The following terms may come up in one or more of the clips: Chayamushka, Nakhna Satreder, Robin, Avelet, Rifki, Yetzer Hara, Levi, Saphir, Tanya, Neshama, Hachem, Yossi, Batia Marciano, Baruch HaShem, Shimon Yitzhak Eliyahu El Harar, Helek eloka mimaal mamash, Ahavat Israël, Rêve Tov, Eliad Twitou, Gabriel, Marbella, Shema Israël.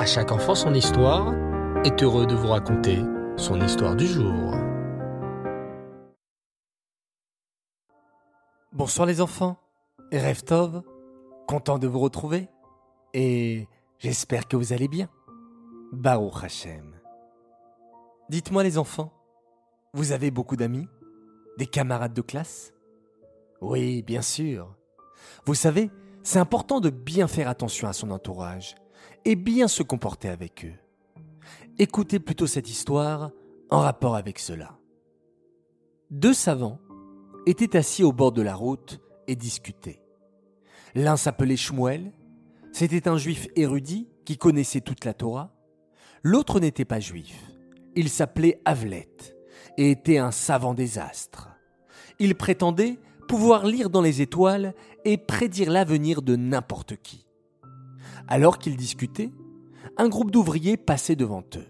À chaque enfant son histoire est heureux de vous raconter son histoire du jour. Bonsoir les enfants, Rêve Tov, content de vous retrouver et j'espère que vous allez bien. Baruch HaShem. Dites-moi les enfants, vous avez beaucoup d'amis, des camarades de classe ? Oui, bien sûr. Vous savez, c'est important de bien faire attention à son entourage et bien se comporter avec eux. Écoutez plutôt cette histoire en rapport avec cela. Deux savants étaient assis au bord de la route et discutaient. L'un s'appelait Shmuel, c'était un juif érudit qui connaissait toute la Torah. L'autre n'était pas juif, il s'appelait Avelet et était un savant des astres. Il prétendait pouvoir lire dans les étoiles et prédire l'avenir de n'importe qui. Alors qu'ils discutaient, un groupe d'ouvriers passait devant eux.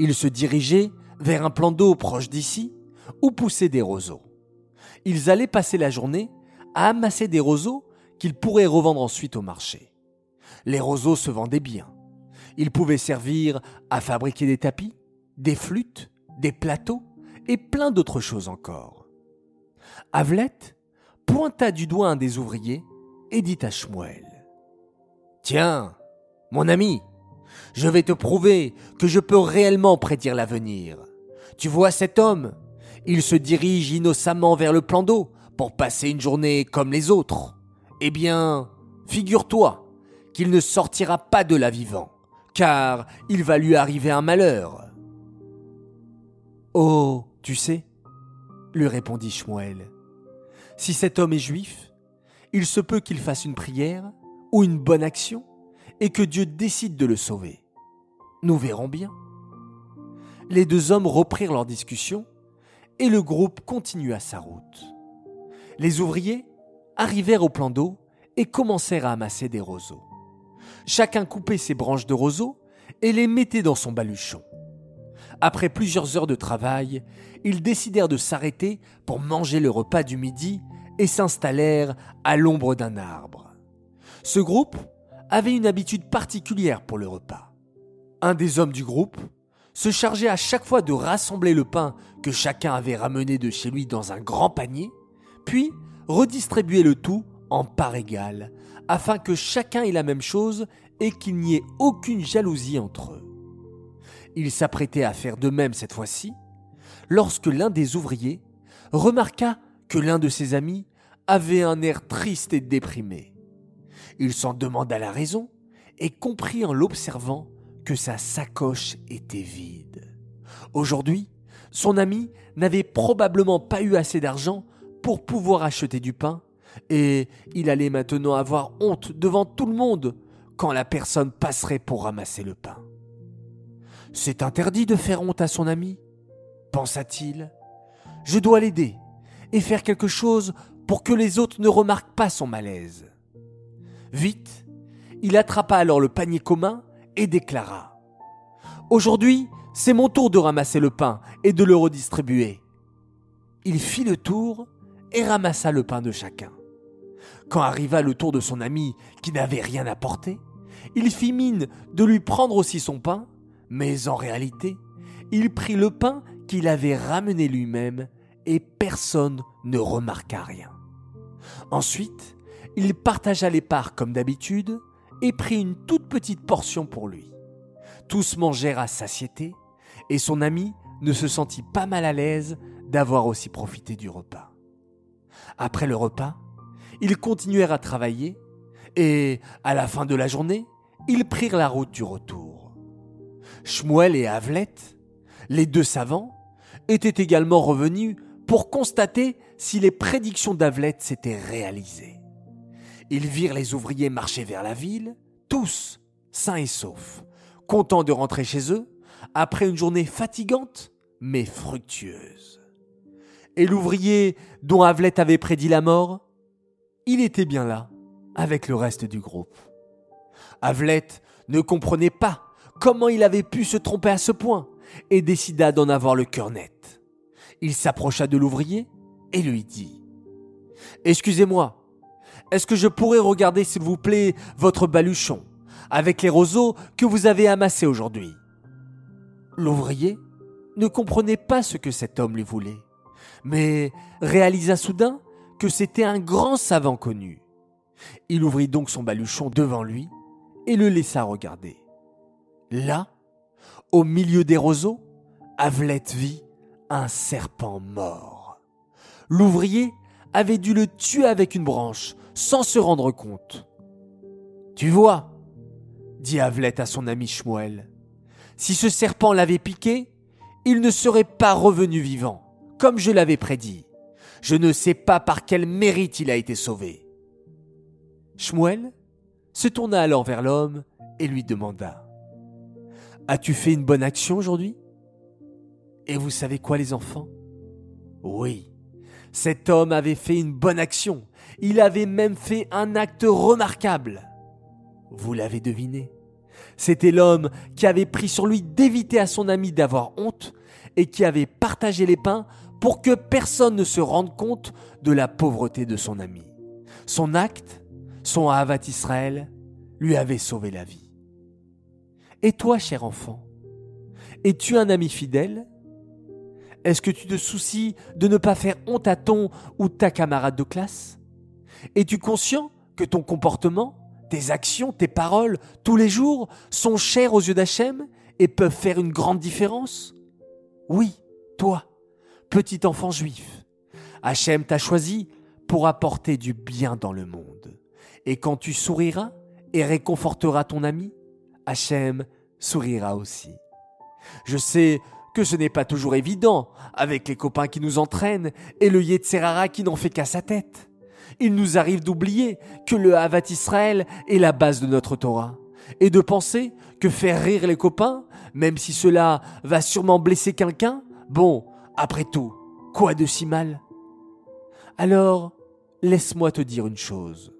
Ils se dirigeaient vers un plan d'eau proche d'ici où poussaient des roseaux. Ils allaient passer la journée à amasser des roseaux qu'ils pourraient revendre ensuite au marché. Les roseaux se vendaient bien. Ils pouvaient servir à fabriquer des tapis, des flûtes, des plateaux et plein d'autres choses encore. Avelet pointa du doigt un des ouvriers et dit à Shmuel « Tiens, mon ami, je vais te prouver que je peux réellement prédire l'avenir. Tu vois cet homme ? Il se dirige innocemment vers le plan d'eau pour passer une journée comme les autres. Eh bien, figure-toi qu'il ne sortira pas de là vivant, car il va lui arriver un malheur. » « Oh, tu sais, » lui répondit Shmuel, « si cet homme est juif, il se peut qu'il fasse une prière ou une bonne action et que Dieu décide de le sauver. Nous verrons bien. » Les deux hommes reprirent leur discussion et le groupe continua sa route. Les ouvriers arrivèrent au plan d'eau et commencèrent à amasser des roseaux. Chacun coupait ses branches de roseaux et les mettait dans son baluchon. Après plusieurs heures de travail, ils décidèrent de s'arrêter pour manger le repas du midi et s'installèrent à l'ombre d'un arbre. Ce groupe avait une habitude particulière pour le repas. Un des hommes du groupe se chargeait à chaque fois de rassembler le pain que chacun avait ramené de chez lui dans un grand panier, puis redistribuer le tout en parts égales, afin que chacun ait la même chose et qu'il n'y ait aucune jalousie entre eux. Ils s'apprêtaient à faire de même cette fois-ci, lorsque l'un des ouvriers remarqua que l'un de ses amis avait un air triste et déprimé. Il s'en demanda la raison et comprit en l'observant que sa sacoche était vide. Aujourd'hui, son ami n'avait probablement pas eu assez d'argent pour pouvoir acheter du pain et il allait maintenant avoir honte devant tout le monde quand la personne passerait pour ramasser le pain. « C'est interdit de faire honte à son ami, pensa-t-il. Je dois l'aider et faire quelque chose pour que les autres ne remarquent pas son malaise. » Vite, il attrapa alors le panier commun et déclara « Aujourd'hui, c'est mon tour de ramasser le pain et de le redistribuer. » Il fit le tour et ramassa le pain de chacun. Quand arriva le tour de son ami qui n'avait rien apporté, il fit mine de lui prendre aussi son pain. Mais en réalité, il prit le pain qu'il avait ramené lui-même et personne ne remarqua rien. Ensuite, il partagea les parts comme d'habitude et prit une toute petite portion pour lui. Tous mangèrent à satiété et son ami ne se sentit pas mal à l'aise d'avoir aussi profité du repas. Après le repas, ils continuèrent à travailler et, à la fin de la journée, ils prirent la route du retour. Shmuel et Avelet, les deux savants, étaient également revenus pour constater si les prédictions d'Avelet s'étaient réalisées. Ils virent les ouvriers marcher vers la ville, tous, sains et saufs, contents de rentrer chez eux après une journée fatigante mais fructueuse. Et l'ouvrier dont Avelet avait prédit la mort, il était bien là, avec le reste du groupe. Avelet ne comprenait pas comment il avait pu se tromper à ce point et décida d'en avoir le cœur net. Il s'approcha de l'ouvrier et lui dit « Excusez-moi, est-ce que je pourrais regarder s'il vous plaît votre baluchon avec les roseaux que vous avez amassés aujourd'hui. » L'ouvrier ne comprenait pas ce que cet homme lui voulait, mais réalisa soudain que c'était un grand savant connu. Il ouvrit donc son baluchon devant lui et le laissa regarder. Là, au milieu des roseaux, Avelet vit un serpent mort. L'ouvrier avait dû le tuer avec une branche, sans se rendre compte. « Tu vois, » dit Avelet à son ami Shmuel, « si ce serpent l'avait piqué, il ne serait pas revenu vivant, comme je l'avais prédit. Je ne sais pas par quel mérite il a été sauvé. » Shmuel se tourna alors vers l'homme et lui demanda « As-tu fait une bonne action aujourd'hui ? » Et vous savez quoi, les enfants ? Oui, cet homme avait fait une bonne action. Il avait même fait un acte remarquable. Vous l'avez deviné. C'était l'homme qui avait pris sur lui d'éviter à son ami d'avoir honte et qui avait partagé les pains pour que personne ne se rende compte de la pauvreté de son ami. Son acte, son Ahavat Israël, lui avait sauvé la vie. Et toi, cher enfant, es-tu un ami fidèle ? Est-ce que tu te soucies de ne pas faire honte à ton ou ta camarade de classe ? Es-tu conscient que ton comportement, tes actions, tes paroles, tous les jours, sont chères aux yeux d'Hachem et peuvent faire une grande différence ? Oui, toi, petit enfant juif, Hachem t'a choisi pour apporter du bien dans le monde. Et quand tu souriras et réconforteras ton ami, Hachem sourira aussi. Je sais que ce n'est pas toujours évident avec les copains qui nous entraînent et le Yetzer Hara qui n'en fait qu'à sa tête. Il nous arrive d'oublier que le Ahavat Israël est la base de notre Torah et de penser que faire rire les copains, même si cela va sûrement blesser quelqu'un, bon, après tout, quoi de si mal ? Alors, laisse-moi te dire une chose,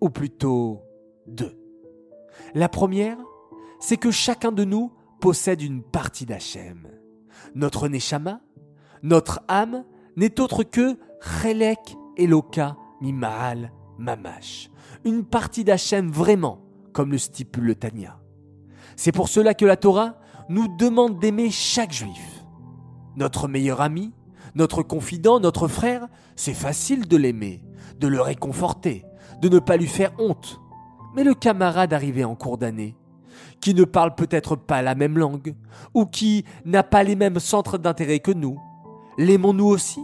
ou plutôt deux. La première, c'est que chacun de nous possède une partie d'Hachem. Notre Neshama, notre âme, n'est autre que Helek eloka mimaal mamash. Une partie d'Hachem vraiment, comme le stipule le Tanya. C'est pour cela que la Torah nous demande d'aimer chaque juif. Notre meilleur ami, notre confident, notre frère, c'est facile de l'aimer, de le réconforter, de ne pas lui faire honte. Mais le camarade arrivé en cours d'année, qui ne parle peut-être pas la même langue, ou qui n'a pas les mêmes centres d'intérêt que nous, l'aimons-nous aussi ?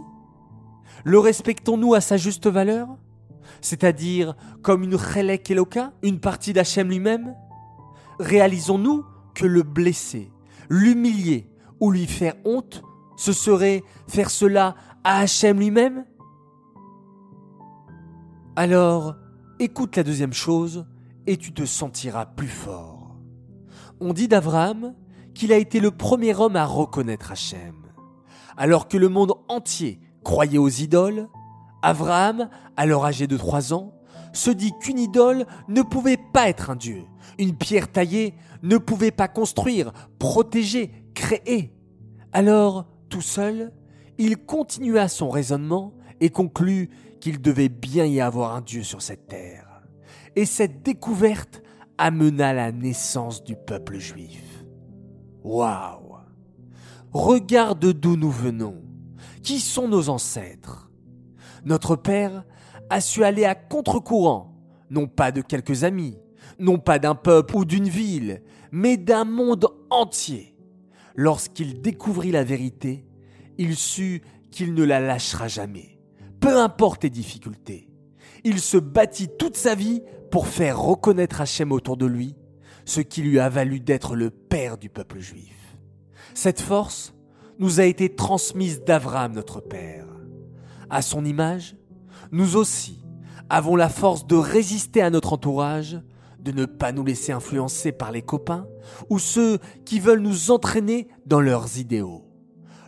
Le respectons-nous à sa juste valeur ? C'est-à-dire comme une Helek Eloka, une partie d'Hachem lui-même ? Réalisons-nous que le blesser, l'humilier ou lui faire honte, ce serait faire cela à Hachem lui-même ? Alors, écoute la deuxième chose et tu te sentiras plus fort. On dit d'Abraham qu'il a été le premier homme à reconnaître Hachem. Alors que le monde entier croyait aux idoles, Abraham, alors âgé de 3 ans, se dit qu'une idole ne pouvait pas être un dieu. Une pierre taillée ne pouvait pas construire, protéger, créer. Alors, tout seul, il continua son raisonnement et conclut qu'il devait bien y avoir un dieu sur cette terre. Et cette découverte amena la naissance du peuple juif. Waouh ! Regarde d'où nous venons. Qui sont nos ancêtres ? Notre père a su aller à contre-courant, non pas de quelques amis, non pas d'un peuple ou d'une ville, mais d'un monde entier. Lorsqu'il découvrit la vérité, il sut qu'il ne la lâchera jamais, peu importe les difficultés. Il se battit toute sa vie pour faire reconnaître Hachem autour de lui, ce qui lui a valu d'être le père du peuple juif. Cette force nous a été transmise d'Abraham, notre père. À son image, nous aussi avons la force de résister à notre entourage, de ne pas nous laisser influencer par les copains ou ceux qui veulent nous entraîner dans leurs idéaux.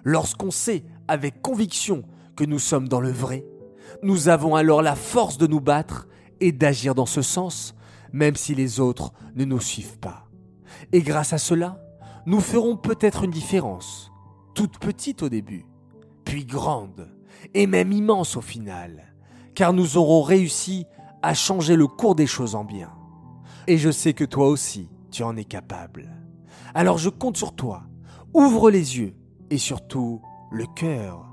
Lorsqu'on sait avec conviction que nous sommes dans le vrai, nous avons alors la force de nous battre et d'agir dans ce sens, même si les autres ne nous suivent pas. Et grâce à cela, nous ferons peut-être une différence, toute petite au début, puis grande, et même immense au final, car nous aurons réussi à changer le cours des choses en bien. et je sais que toi aussi, tu en es capable. Alors je compte sur toi, ouvre les yeux et surtout le cœur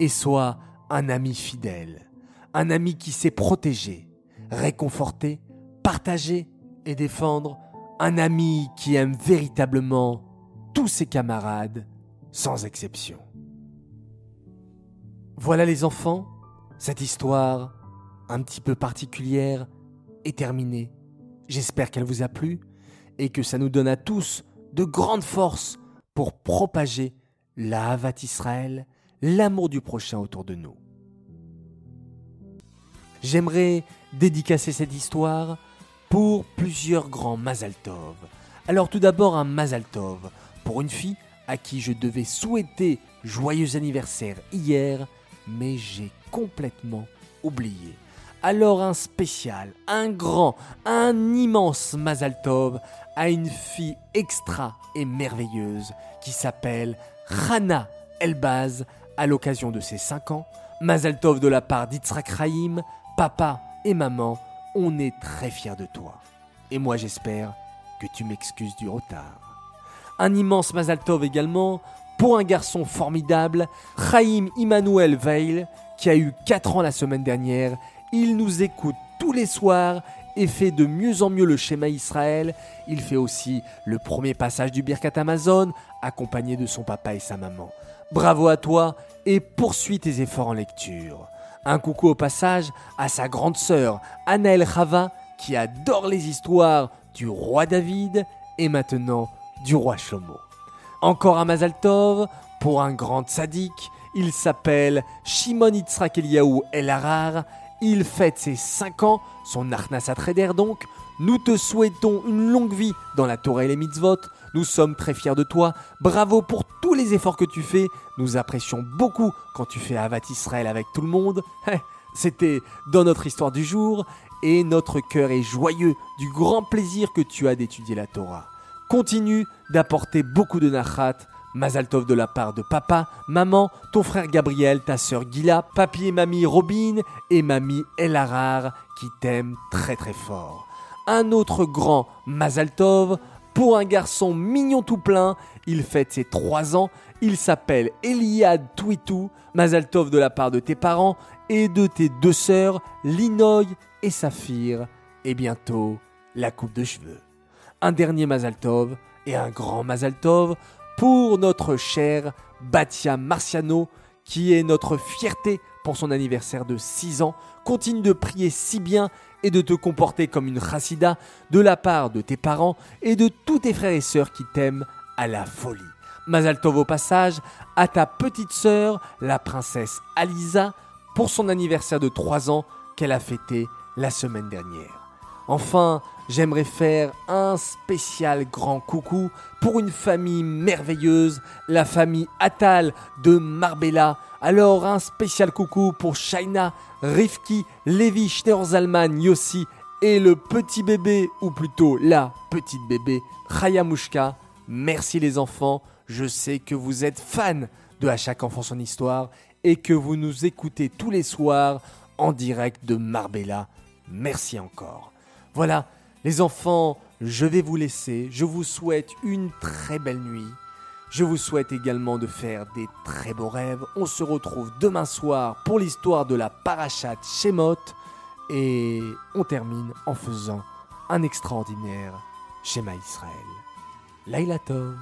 et sois un ami fidèle, un ami qui sait protéger, réconforter, partager et défendre, un ami qui aime véritablement tous ses camarades, sans exception. Voilà les enfants, cette histoire un petit peu particulière est terminée. J'espère qu'elle vous a plu et que ça nous donne à tous de grandes forces pour propager la Ahavat Israël, l'amour du prochain autour de nous. J'aimerais dédicacer cette histoire pour plusieurs grands Mazal Tov. Alors tout d'abord un Mazal Tov pour une fille à qui je devais souhaiter joyeux anniversaire hier, mais j'ai complètement oublié. Alors un spécial, un grand, un immense Mazal Tov à une fille extra et merveilleuse qui s'appelle Hanna Elbaz à l'occasion de ses 5 ans. Mazal Tov de la part d'Yitzhak Chaim, papa et maman, on est très fiers de toi. Et moi j'espère que tu m'excuses du retard. Un immense Mazal Tov également pour un garçon formidable, Chaim Immanuel Veil, qui a eu 4 ans la semaine dernière. Il nous écoute tous les soirs et fait de mieux en mieux le schéma Israël. Il fait aussi le premier passage du Birkat Hamazon, accompagné de son papa et sa maman. Bravo à toi et poursuis tes efforts en lecture. Un coucou au passage à sa grande sœur, Anaëlle Chava, qui adore les histoires du roi David et maintenant du roi Shlomo. Encore un Mazal Tov pour un grand sadique. Il s'appelle Shimon Yitzhak Eliyahu El Harar. Il fête ses 5 ans, son Nakhna Satreder donc. Nous te souhaitons une longue vie dans la Torah et les mitzvot. Nous sommes très fiers de toi. Bravo pour tous les efforts que tu fais. Nous apprécions beaucoup quand tu fais Ahavat Israël avec tout le monde. C'était dans notre histoire du jour. Et notre cœur est joyeux du grand plaisir que tu as d'étudier la Torah. Continue d'apporter beaucoup de nachat. Mazal Tov de la part de papa, maman, ton frère Gabriel, ta sœur Gila, papi et mamie Robin et mamie El Harar qui t'aiment très très fort. Un autre grand Mazal Tov pour un garçon mignon tout plein. Il fête ses 3 ans. Il s'appelle Eliad Twitou. Mazal Tov de la part de tes parents et de tes 2 sœurs, Linoï et Saphir. Et bientôt, la coupe de cheveux. Un dernier Mazal Tov et un grand Mazal Tov pour notre chère Batia Marciano, qui est notre fierté pour son anniversaire de 6 ans. Continue de prier si bien et de te comporter comme une chassida de la part de tes parents et de tous tes frères et sœurs qui t'aiment à la folie. Mazal Tov au passage à ta petite sœur, la princesse Alisa, pour son anniversaire de 3 ans qu'elle a fêté la semaine dernière. Enfin, j'aimerais faire un spécial grand coucou pour une famille merveilleuse, la famille Atal de Marbella. Alors un spécial coucou pour Shaina, Rifki, Levi, Schneer Zalman, Yossi et le petit bébé, ou plutôt la petite bébé, Chayamushka. Merci les enfants, je sais que vous êtes fans de À chaque enfant son histoire et que vous nous écoutez tous les soirs en direct de Marbella. Merci encore. Voilà, les enfants, je vais vous laisser. Je vous souhaite une très belle nuit. Je vous souhaite également de faire des très beaux rêves. On se retrouve demain soir pour l'histoire de la Parashat Shemot. Et on termine en faisant un extraordinaire Shema Israël. Laïla Tov.